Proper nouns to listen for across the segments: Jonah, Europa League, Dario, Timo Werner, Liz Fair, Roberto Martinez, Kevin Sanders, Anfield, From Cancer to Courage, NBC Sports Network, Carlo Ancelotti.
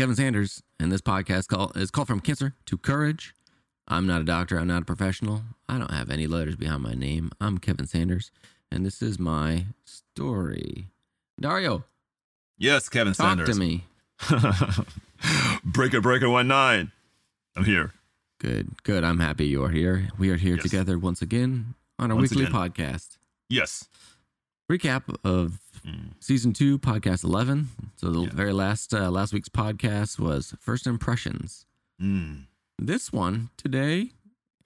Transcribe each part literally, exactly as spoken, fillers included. Kevin Sanders, and this podcast call is called From Cancer to Courage. I'm not a doctor. I'm not a professional. I don't have any letters behind my name. I'm Kevin Sanders, and this is my story. Dario. Yes, Kevin talk Sanders. Talk to me. breaker, breaker, one nine. I'm here. Good, good. I'm happy you're here. We are here yes. together once again on our once weekly again. podcast. Yes. Recap of mm. season two, podcast eleven. So the yeah. very last uh, last week's podcast was First Impressions. Mm. This one today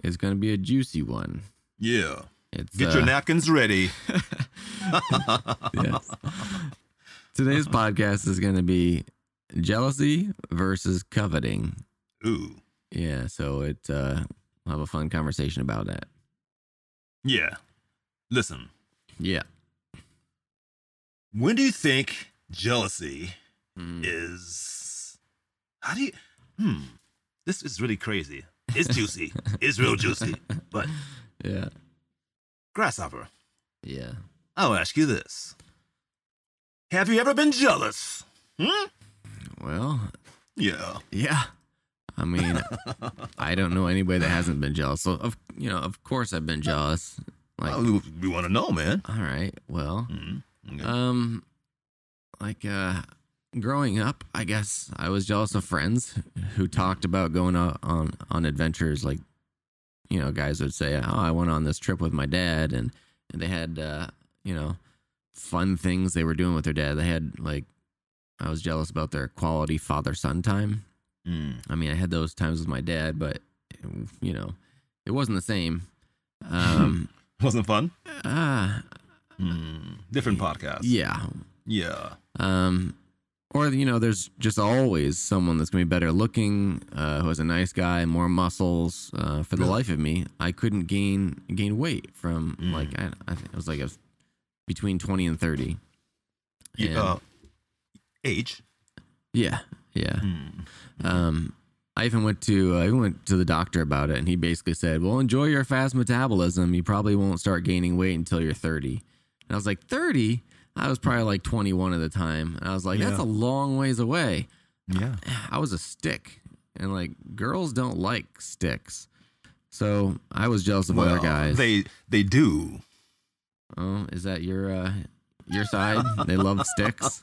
is going to be a juicy one. Yeah. It's, Get uh, your napkins ready. yes. Today's podcast is going to be jealousy versus coveting. Ooh. Yeah, so it uh, we'll have a fun conversation about that. Yeah. Listen. Yeah. When do you think jealousy mm. is... How do you... Hmm. This is really crazy. It's juicy. It's real juicy. But... Yeah. Grasshopper. Yeah. I'll ask you this. Have you ever been jealous? Hmm? Well... Yeah. Yeah. I mean, I don't know anybody that hasn't been jealous. So, of you know, of course I've been jealous. Like, well, we, we want to know, man. All right. Well, mm-hmm. okay. um, like uh, growing up, I guess I was jealous of friends who talked about going out on, on adventures. Like, you know, guys would say, "Oh, I went on this trip with my dad," and, and they had, uh, you know, fun things they were doing with their dad. They had like, I was jealous about their quality father-son time. Mm. I mean, I had those times with my dad, but, you know, it wasn't the same. Um, wasn't fun? Uh, mm. Different podcast. Yeah. Yeah. Um, or, you know, there's just always someone that's going to be better looking, uh, who has a nice guy, more muscles. Uh, for the really? life of me, I couldn't gain gain weight from, mm. like, I, I think it was like a, between twenty and thirty. And, yeah, uh, age? Yeah. Yeah. Mm. Um, I even went to I went to the doctor about it, and he basically said, "Well, enjoy your fast metabolism. You probably won't start gaining weight until you're thirty." And I was like, "thirty? I was probably like twenty-one at the time." And I was like, "That's yeah. a long ways away." Yeah. I, I was a stick, and like girls don't like sticks. So, I was jealous of well, other guys. They they do. Oh, is that your uh Your side, they love sticks.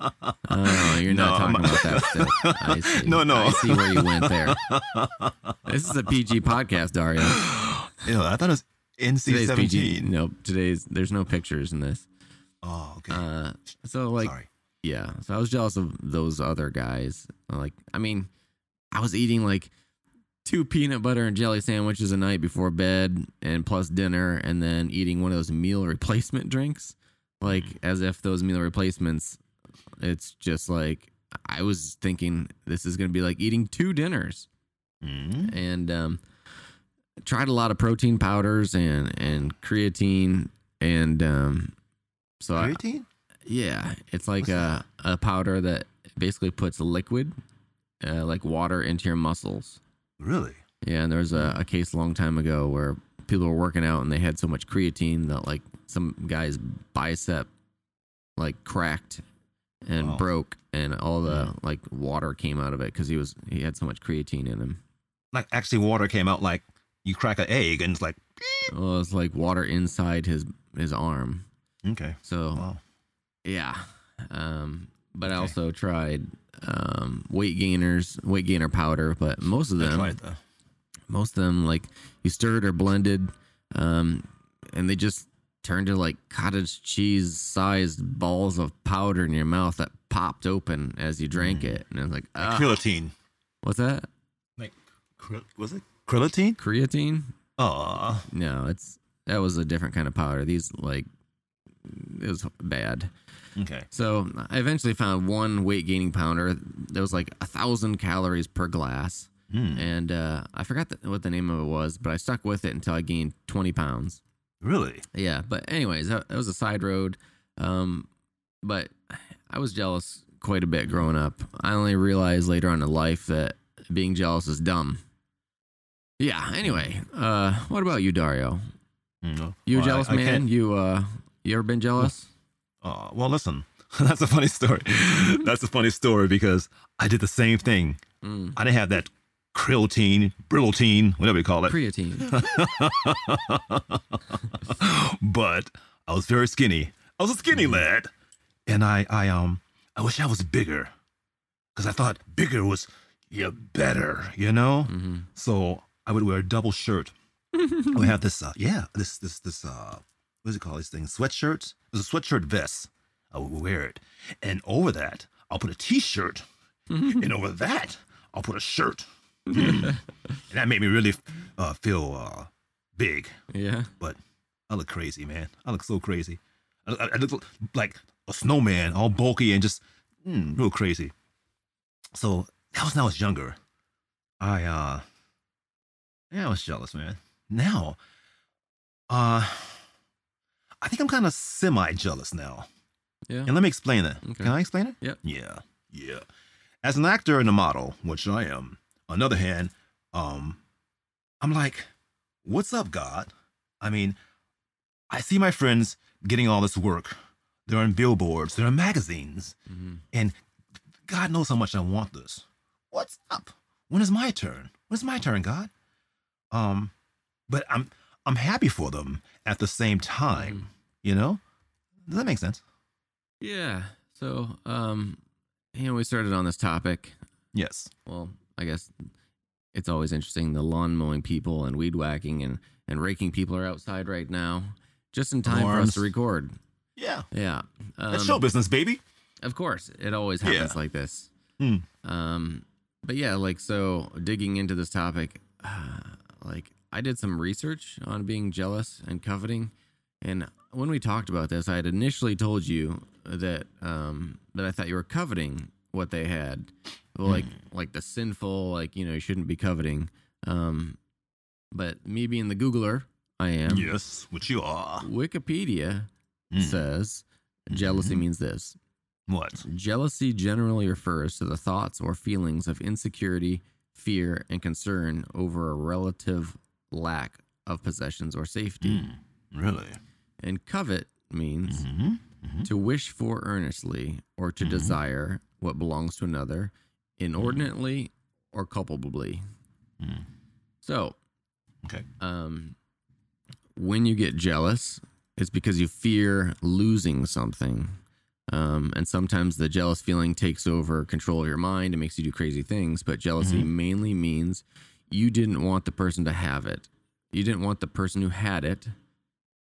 Oh, you're no, not talking I'm... about that stick. I see. No, no. I see where you went there. This is a P G podcast, Dario. You know, I thought it was N C seventeen. No, today's there's no pictures in this. Oh, okay. Uh, so like, Sorry. yeah. So I was jealous of those other guys. Like, I mean, I was eating like two peanut butter and jelly sandwiches a night before bed, and plus dinner, and then eating one of those meal replacement drinks. Like, as if those meal replacements, it's just like, I was thinking this is going to be like eating two dinners. Mm-hmm. And um, tried a lot of protein powders and, and creatine. And um, so creatine? I, yeah. It's like a, a powder that basically puts liquid, uh, like water, into your muscles. Really? Yeah. And there was a, a case a long time ago where people were working out and they had so much creatine that like some guy's bicep like cracked and wow. broke, and all the like water came out of it because he was he had so much creatine in him. Like actually, water came out like you crack an egg and it's like. Well, it's like water inside his his arm. Okay. So. Wow. Yeah, um, but okay. I also tried um, weight gainers, weight gainer powder, but most of them. I tried though. Most of them, like, you stirred or blended, um, and they just turned to, like, cottage cheese-sized balls of powder in your mouth that popped open as you drank mm. it. And I was like, ah. Like creatine. What's that? Like, cre- was it creatine? Creatine? Aw. No, it's that was a different kind of powder. These, like, it was bad. Okay. So I eventually found one weight-gaining powder that was, like, one thousand calories per glass. Mm. And uh, I forgot the, what the name of it was, but I stuck with it until I gained twenty pounds. Really? Yeah. But anyways, that, that was a side road. Um, but I was jealous quite a bit growing up. I only realized later on in life that being jealous is dumb. Yeah. Anyway, uh, what about you, Dario? Mm. You a well, jealous I, I man? Can't... You uh, you ever been jealous? Uh, well, listen, That's a funny story. That's a funny story because I did the same thing. Mm. I didn't have that creatine, brilotine, whatever you call it. Creatine. But I was very skinny. I was a skinny mm. lad. And I, I, um, I wish I was bigger because I thought bigger was yeah, better, you know? Mm-hmm. So I would wear a double shirt. I would have this, uh, yeah, this, this, this, uh, what do you call these things? Sweatshirts? It was a sweatshirt vest. I would wear it. And over that, I'll put a t-shirt. And over that, I'll put a shirt. And that made me really uh, feel uh, big. Yeah. But I look crazy, man. I look so crazy. I, I, I look like a snowman, all bulky and just mm, real crazy. So that was when I was younger. I, uh, yeah, I was jealous, man. Now, uh, I think I'm kind of semi-jealous now. Yeah. And let me explain it. Okay. Can I explain it? Yeah. Yeah. Yeah. As an actor and a model, which I am, on the other hand, um, I'm like, what's up, God? I mean, I see my friends getting all this work. They're on billboards. They're in magazines. Mm-hmm. And God knows how much I want this. What's up? When is my turn? When is my turn, God? Um, but I'm I'm happy for them at the same time. Mm. You know? Does that make sense? Yeah. So, um, you know, we started on this topic. Yes. Well, I guess it's always interesting. The lawn mowing people and weed whacking and, and raking people are outside right now. Just in time Alarms. for us to record. Yeah. Yeah. Um, That's show business, baby. Of course. It always happens yeah. like this. Mm. Um, but yeah, like, so digging into this topic, uh, like I did some research on being jealous and coveting. And when we talked about this, I had initially told you that um, that I thought you were coveting what they had, well, like mm. like the sinful, like, you know, you shouldn't be coveting. Um, but me being the Googler, I am. Yes, which you are. Wikipedia mm. says jealousy mm-hmm. means this. What? Jealousy generally refers to the thoughts or feelings of insecurity, fear, and concern over a relative lack of possessions or safety. Mm. Really? And covet means mm-hmm. Mm-hmm. to wish for earnestly or to mm-hmm. desire what belongs to another inordinately mm-hmm. or culpably. Mm-hmm. So, okay. um, when you get jealous, it's because you fear losing something. Um, and sometimes the jealous feeling takes over control of your mind and makes you do crazy things. But jealousy mm-hmm. mainly means you didn't want the person to have it. You didn't want the person who had it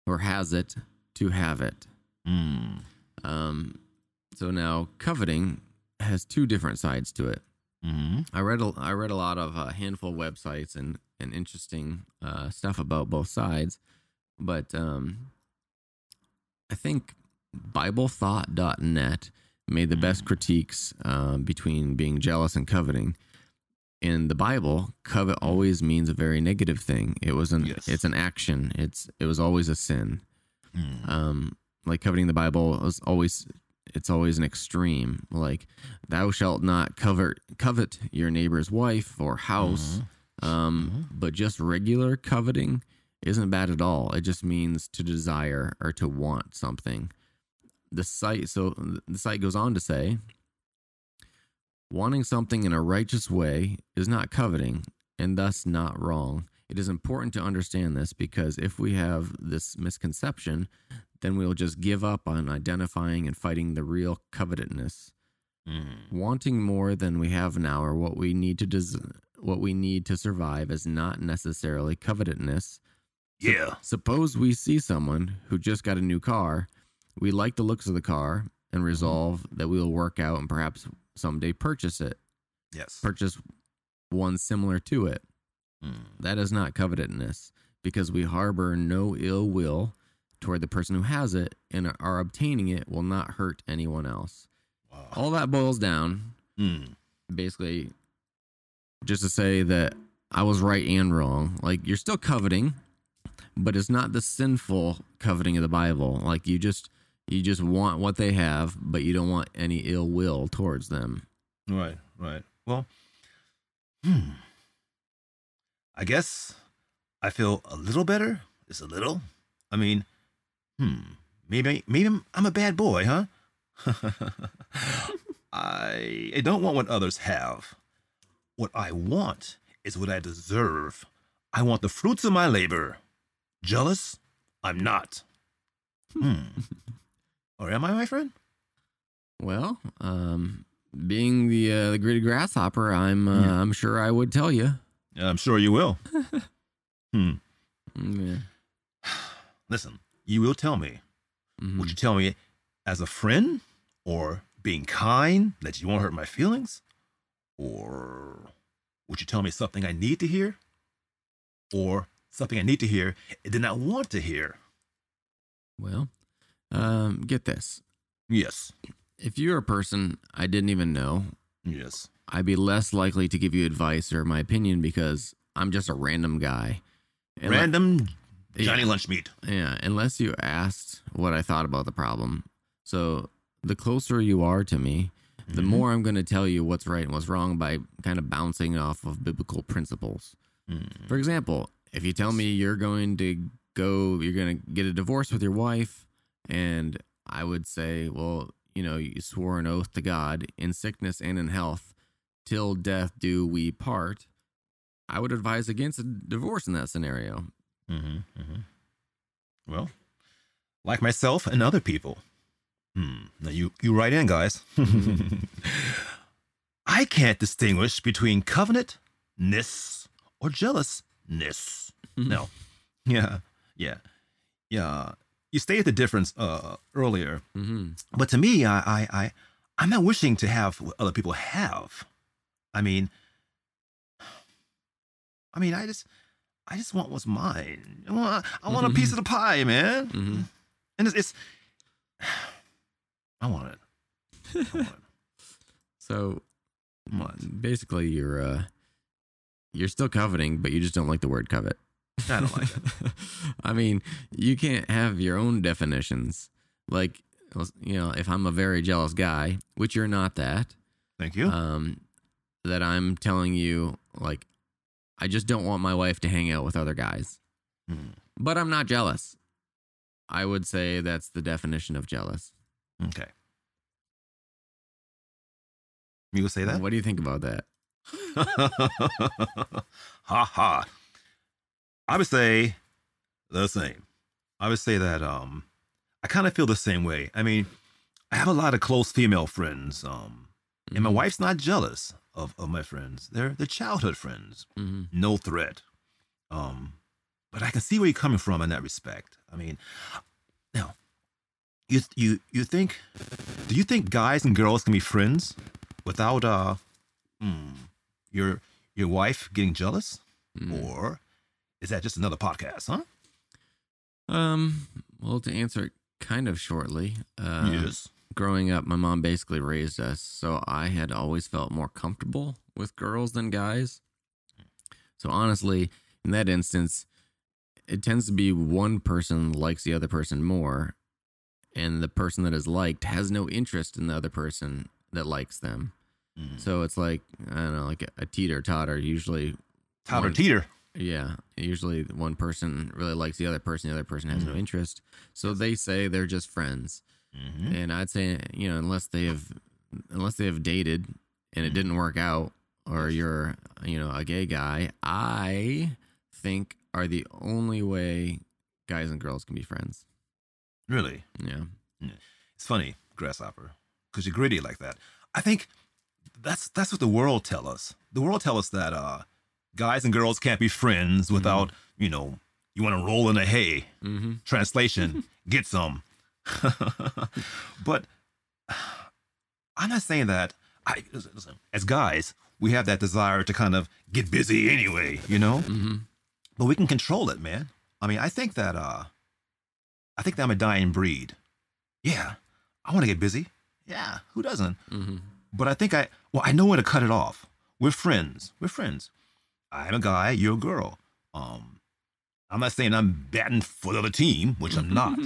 or has it to have it. Mm. Um, so now coveting has two different sides to it. Mm-hmm. I read a, I read a lot of a uh, handful of websites and, and interesting uh, stuff about both sides. But um, I think Bible thought dot net made the mm. best critiques uh, between being jealous and coveting. In the Bible, covet always means a very negative thing. It was an yes. it's an action. It's it was always a sin. Mm. Um, like coveting the Bible is always it's always an extreme. Like thou shalt not covet covet your neighbor's wife or house. Mm. Um, mm. But just regular coveting isn't bad at all. It just means to desire or to want something. The site so the site goes on to say, wanting something in a righteous way is not coveting and thus not wrong. It is important to understand this because if we have this misconception, then we will just give up on identifying and fighting the real covetousness. Mm. Wanting more than we have now or what we need to des- what we need to survive is not necessarily covetousness. Yeah. So, suppose we see someone who just got a new car. We like the looks of the car and resolve that we will work out and perhaps someday purchase it. Yes. Purchase one similar to it. Mm. That is not covetousness because we harbor no ill will toward the person who has it and our obtaining it will not hurt anyone else. Wow. All that boils down mm. basically just to say that I was right and wrong. Like you're still coveting, but it's not the sinful coveting of the Bible. Like you just You just want what they have, but you don't want any ill will towards them. Right, right. Well, hmm. I guess I feel a little better. Just a little. I mean, hmm. Maybe, maybe I'm a bad boy, huh? I, I don't want what others have. What I want is what I deserve. I want the fruits of my labor. Jealous? I'm not. Hmm. Or am I, my friend? Well, um, being the uh, the gritty grasshopper, I'm uh, yeah. I'm sure I would tell you. I'm sure you will. hmm. Yeah. Listen, you will tell me. Mm-hmm. Would you tell me as a friend, or being kind, that you won't hurt my feelings? Or would you tell me something I need to hear? Or something I need to hear and did not want to hear? Well, um, get this. Yes. If you're a person I didn't even know, yes, I'd be less likely to give you advice or my opinion because I'm just a random guy. And random like, Johnny yeah, lunch meat. Yeah, unless you asked what I thought about the problem. So the closer you are to me, mm-hmm. the more I'm going to tell you what's right and what's wrong by kind of bouncing off of biblical principles. Mm-hmm. For example, if you tell me you're going to go, you're going to get a divorce with your wife, and I would say, well, you know, you swore an oath to God in sickness and in health, till death do we part. I would advise against a divorce in that scenario. Mm-hmm, mm-hmm. Well, like myself and other people. Hmm. Now you, you write in, guys. I can't distinguish between covenant-ness or jealousness. No. Yeah. Yeah. Yeah. You stated the difference uh, earlier. Mm-hmm. But to me, I, I, I, I'm not wishing to have what other people have. I mean, I mean, I just... I just want what's mine. I want, I want mm-hmm. a piece of the pie, man. Mm-hmm. And it's, it's, I want it. I want it. So, what? Basically, you're uh, you're still coveting, but you just don't like the word covet. I don't like it. I mean, you can't have your own definitions. Like, you know, if I'm a very jealous guy, which you're not that. Thank you. Um, that I'm telling you, like, I just don't want my wife to hang out with other guys. Mm. But I'm not jealous. I would say that's the definition of jealous. Okay. You will say that? What do you think about that? Ha ha. I would say the same. I would say that um, I kind of feel the same way. I mean, I have a lot of close female friends. Um, mm-hmm. And my wife's not jealous. Of, of my friends. They're, they're childhood friends. Mm-hmm. No threat. Um, but I can see where you're coming from in that respect. I mean, now, you you you think, do you think guys and girls can be friends without uh, mm, your your wife getting jealous? Mm. Or is that just another podcast, huh? Um. Well, to answer it kind of shortly. Uh, yes. Growing up, my mom basically raised us, so I had always felt more comfortable with girls than guys. So honestly, in that instance, it tends to be one person likes the other person more, and the person that is liked has no interest in the other person that likes them. Mm. So it's like, I don't know, like a teeter-totter, usually. Totter-teeter. Yeah, usually one person really likes the other person, the other person has mm. no interest. So they say they're just friends. Mm-hmm. And I'd say, you know, unless they have, unless they have dated and it didn't work out, or you're, you know, a gay guy, I think are the only way guys and girls can be friends. Really? Yeah. Yeah. It's funny, grasshopper, because you're gritty like that. I think that's that's what the world tell us. The world tell us that uh, guys and girls can't be friends without, mm-hmm. you know, you want to roll in the hay. Mm-hmm. Translation, get some. But I'm not saying that. I, listen, as guys, we have that desire to kind of get busy anyway, you know. Mm-hmm. But we can control it, man. I mean, I think that uh, I think that I'm a dying breed. Yeah, I want to get busy. Yeah, who doesn't? Mm-hmm. But I think I well, I know when to cut it off. We're friends. We're friends. I'm a guy. You're a girl. Um, I'm not saying I'm batting for the other team, which I'm not.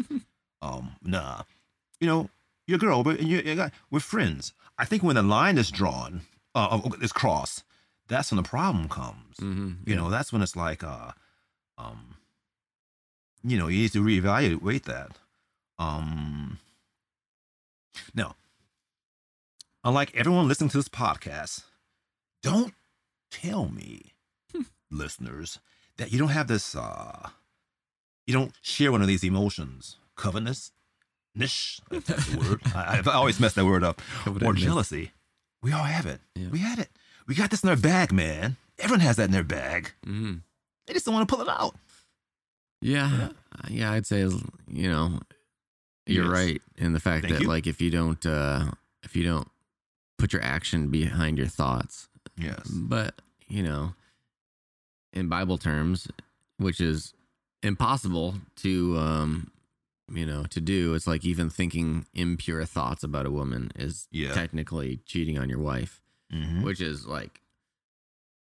Um, nah, you know, you're a girl, but you're, you're a guy. We're friends. I think when the line is drawn, uh, is crossed, that's when the problem comes. Mm-hmm, you yeah. know, that's when it's like, uh, um, you know, you need to reevaluate that. Um, now, unlike everyone listening to this podcast, don't tell me, listeners, that you don't have this, uh, you don't share one of these emotions. Covetousness, nish, if that's the word. I, I always mess that word up. Covenant. Or jealousy. We all have it. Yeah. We had it. We got this in our bag, man. Everyone has that in their bag. Mm-hmm. They just don't want to pull it out. Yeah. Yeah, yeah I'd say, you know, you're yes. right in the fact Thank that, you. like, if you don't, uh, if you don't put your action behind your thoughts. Yes. But, you know, in Bible terms, which is impossible to, um, you know, to do, it's like even thinking impure thoughts about a woman is yeah. technically cheating on your wife, mm-hmm. which is like,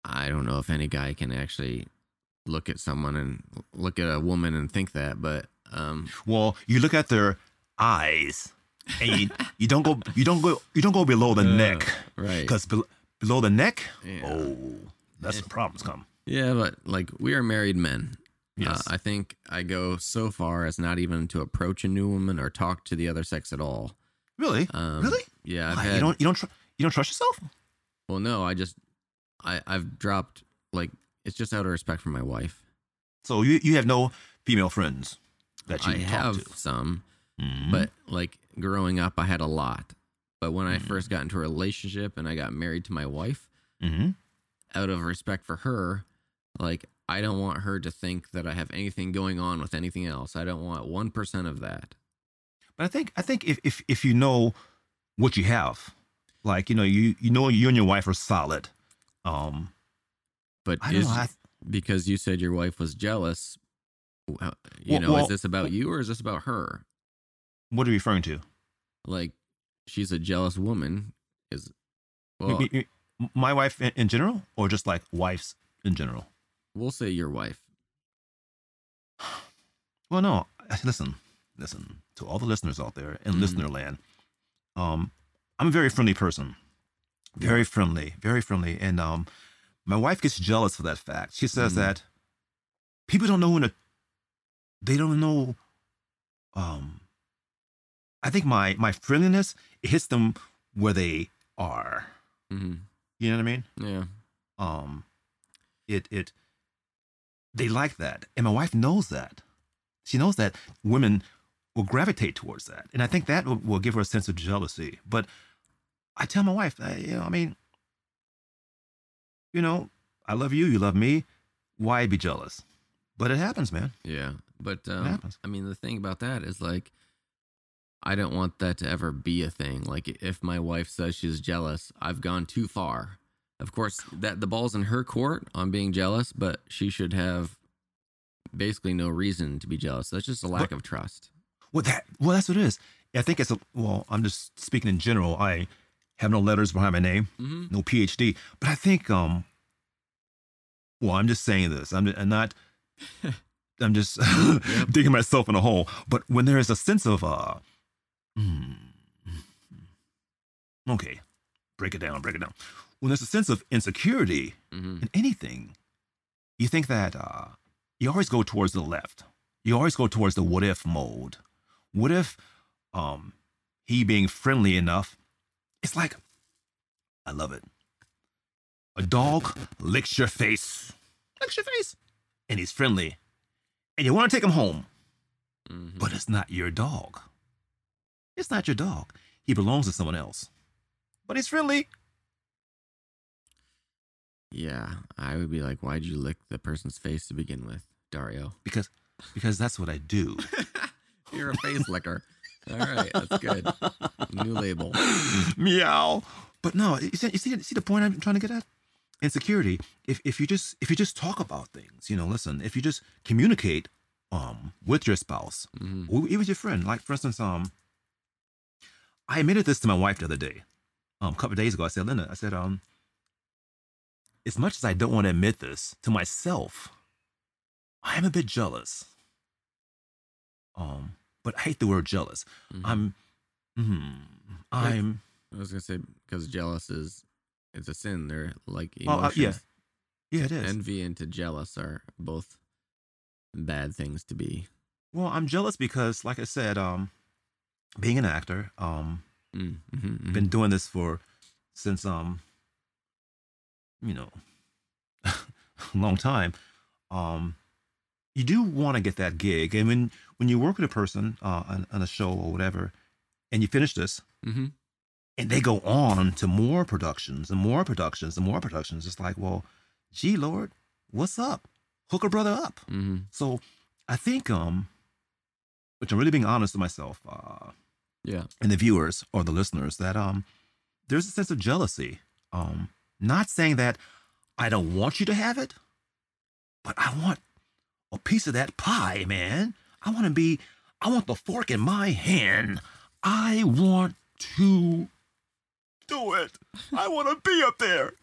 I don't know if any guy can actually look at someone and look at a woman and think that, but um, well, you look at their eyes, and you, you don't go, you don't go, you don't go below the uh, neck, right? Because be- below the neck, yeah. oh, that's yeah. where problems come. Yeah, but like we are married men. Yes. Uh, I think I go so far as not even to approach a new woman or talk to the other sex at all. Really? Um, really? Yeah. I've had, you don't. You don't. Tr- you don't trust yourself? Well, no. I just. I, I've dropped, like, it's just out of respect for my wife. So you you have no female friends that you I talk have to. Some, mm-hmm. but like growing up, I had a lot. But when mm-hmm. I first got into a relationship and I got married to my wife, mm-hmm. out of respect for her, like I don't want her to think that I have anything going on with anything else. I don't want one percent of that. But I think I think if if if you know what you have, like you know you you know you and your wife are solid. Um, but is, know, I, because you said your wife was jealous, you well, know, well, is this about well, you or is this about her? What are you referring to? Like, she's a jealous woman. Is well, my, my wife in, in general, or just like wives in general? We'll say your wife. Well, no, listen, listen to all the listeners out there in mm-hmm. listener land. Um, I'm a very friendly person. Very friendly, very friendly. And um, my wife gets jealous for that fact. She says mm-hmm. that people don't know when to, they don't know. Um, I think my, my friendliness, it hits them where they are. Mm-hmm. You know what I mean? Yeah. Um, it, it, they like that. And my wife knows that. She knows that women will gravitate towards that. And I think that will, will give her a sense of jealousy. But I tell my wife, I, you know, I mean, you know, I love you, you love me. Why be jealous? But it happens, man. Yeah, but um, it happens. I mean, the thing about that is like, I don't want that to ever be a thing. Like, if my wife says she's jealous, I've gone too far. Of course, that the ball's in her court on being jealous, but she should have basically no reason to be jealous. That's just a lack but, of trust. Well, that well, that's what it is. I think it's a well. I'm just speaking in general. I. Have no letters behind my name, mm-hmm. no P H D. But I think, um, well, I'm just saying this. I'm, I'm not, I'm just yep. digging myself in a hole. But when there is a sense of, uh, mm, okay, break it down, break it down. When there's a sense of insecurity mm-hmm. in anything, you think that uh, you always go towards the left. You always go towards the what if mode. What if um, he being friendly enough? It's like, I love it. A dog licks your face, licks your face, and he's friendly, and you want to take him home, mm-hmm. but it's not your dog. It's not your dog. He belongs to someone else, but he's friendly. Yeah, I would be like, why'd you lick the person's face to begin with, Dario? Because, because that's what I do. You're a face licker. All right, that's good. New label. Meow. But no, you see, you see the point I'm trying to get at? Insecurity. If if you just if you just talk about things, you know, listen. If you just communicate, um, with your spouse mm-hmm. or even your friend. Like for instance, um, I admitted this to my wife the other day, um, a couple of days ago. I said, Linda, I said, um, as much as I don't want to admit this to myself, I am a bit jealous. Um. But I hate the word jealous. Mm-hmm. I'm, mm, I'm. I was gonna say because jealous is, it's a sin. They're like emotions. Oh, uh, yeah, yeah, it is. Envy and to jealous are both bad things to be. Well, I'm jealous because, like I said, um, being an actor, um, Mm-hmm, mm-hmm. Been doing this for since um, you know, a long time. Um, you do want to get that gig, and when when you work with a person uh, on, on a show or whatever, and you finish this, mm-hmm. and they go on to more productions and more productions and more productions, it's like, well, gee, Lord, what's up? Hook a brother up. Mm-hmm. So I think, um, which I'm really being honest with myself, uh, yeah, and the viewers or the listeners, that um, there's a sense of jealousy. Um, not saying that I don't want you to have it, but I want a piece of that pie, man. I want to be, I want the fork in my hand. I want to do it. I want to be up there.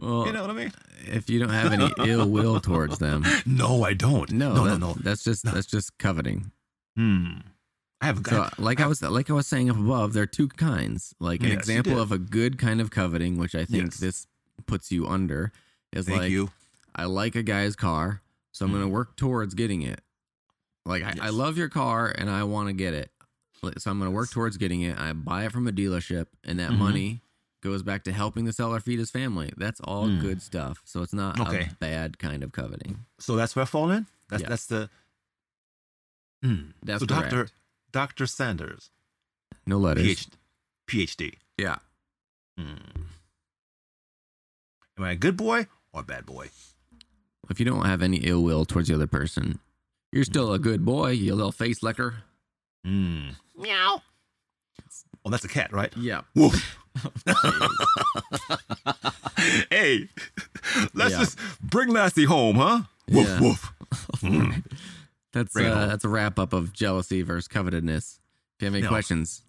Well, you know what I mean? If you don't have any ill will towards them. No, I don't. No, no, that, no, no. That's just no. that's just coveting. Hmm. I have so, I, like I, I was like I was saying up above, there are two kinds. Like yes, an example of a good kind of coveting, which I think yes. this puts you under, is Thank like you. I like a guy's car, so I'm mm. gonna work towards getting it. Like yes. I, I love your car and I wanna get it. So I'm gonna work towards getting it. I buy it from a dealership, and that mm-hmm. money goes back to helping the seller feed his family. That's all mm. good stuff. So it's not okay. a bad kind of coveting. So that's where I fall in? That's yes. that's the mm. That's so correct. Doctor Doctor Sanders. No letters. P H D. Yeah. Mm. Am I a good boy or a bad boy? If you don't have any ill will towards the other person, you're still mm. a good boy, you little face licker. Mm. Meow. Oh, that's a cat, right? Yeah. Woof. Hey, let's yeah. just bring Lassie home, huh? Woof, yeah. woof. Mm. That's, uh, that's a wrap-up of jealousy versus covetedness. If you have any no. questions,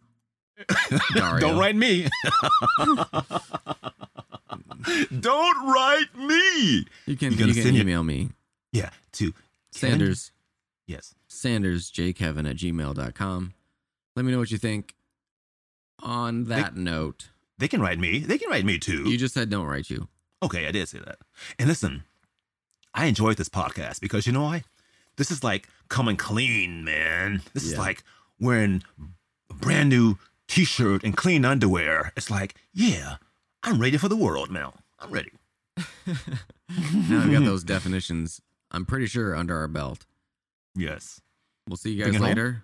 Dario. Don't write me. Don't write me. You can, you can email your... me. Yeah, to Sanders. Kevin? Yes. Sanders J Kevin at gmail dot com. Let me know what you think. On that they, note, they can write me. They can write me too. You just said don't write you. Okay, I did say that. And listen, I enjoyed this podcast because you know why? This is like coming clean, man. This yeah. is like wearing a brand new t-shirt and clean underwear. It's like, yeah, I'm ready for the world now. I'm ready. Now I've got those definitions, I'm pretty sure, under our belt. Yes. We'll see you guys Thinking later. Home?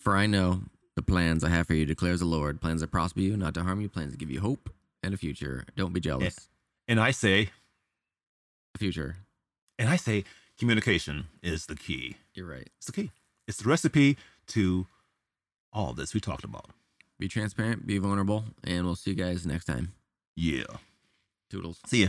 For I know the plans I have for you, declares the Lord. Plans that prosper you, not to harm you. Plans to give you hope and a future. Don't be jealous. And, and I say... the future. And I say communication is the key. You're right. It's the key. It's the recipe to all this we talked about. Be transparent, be vulnerable, and we'll see you guys next time. Yeah. Toodles. See ya.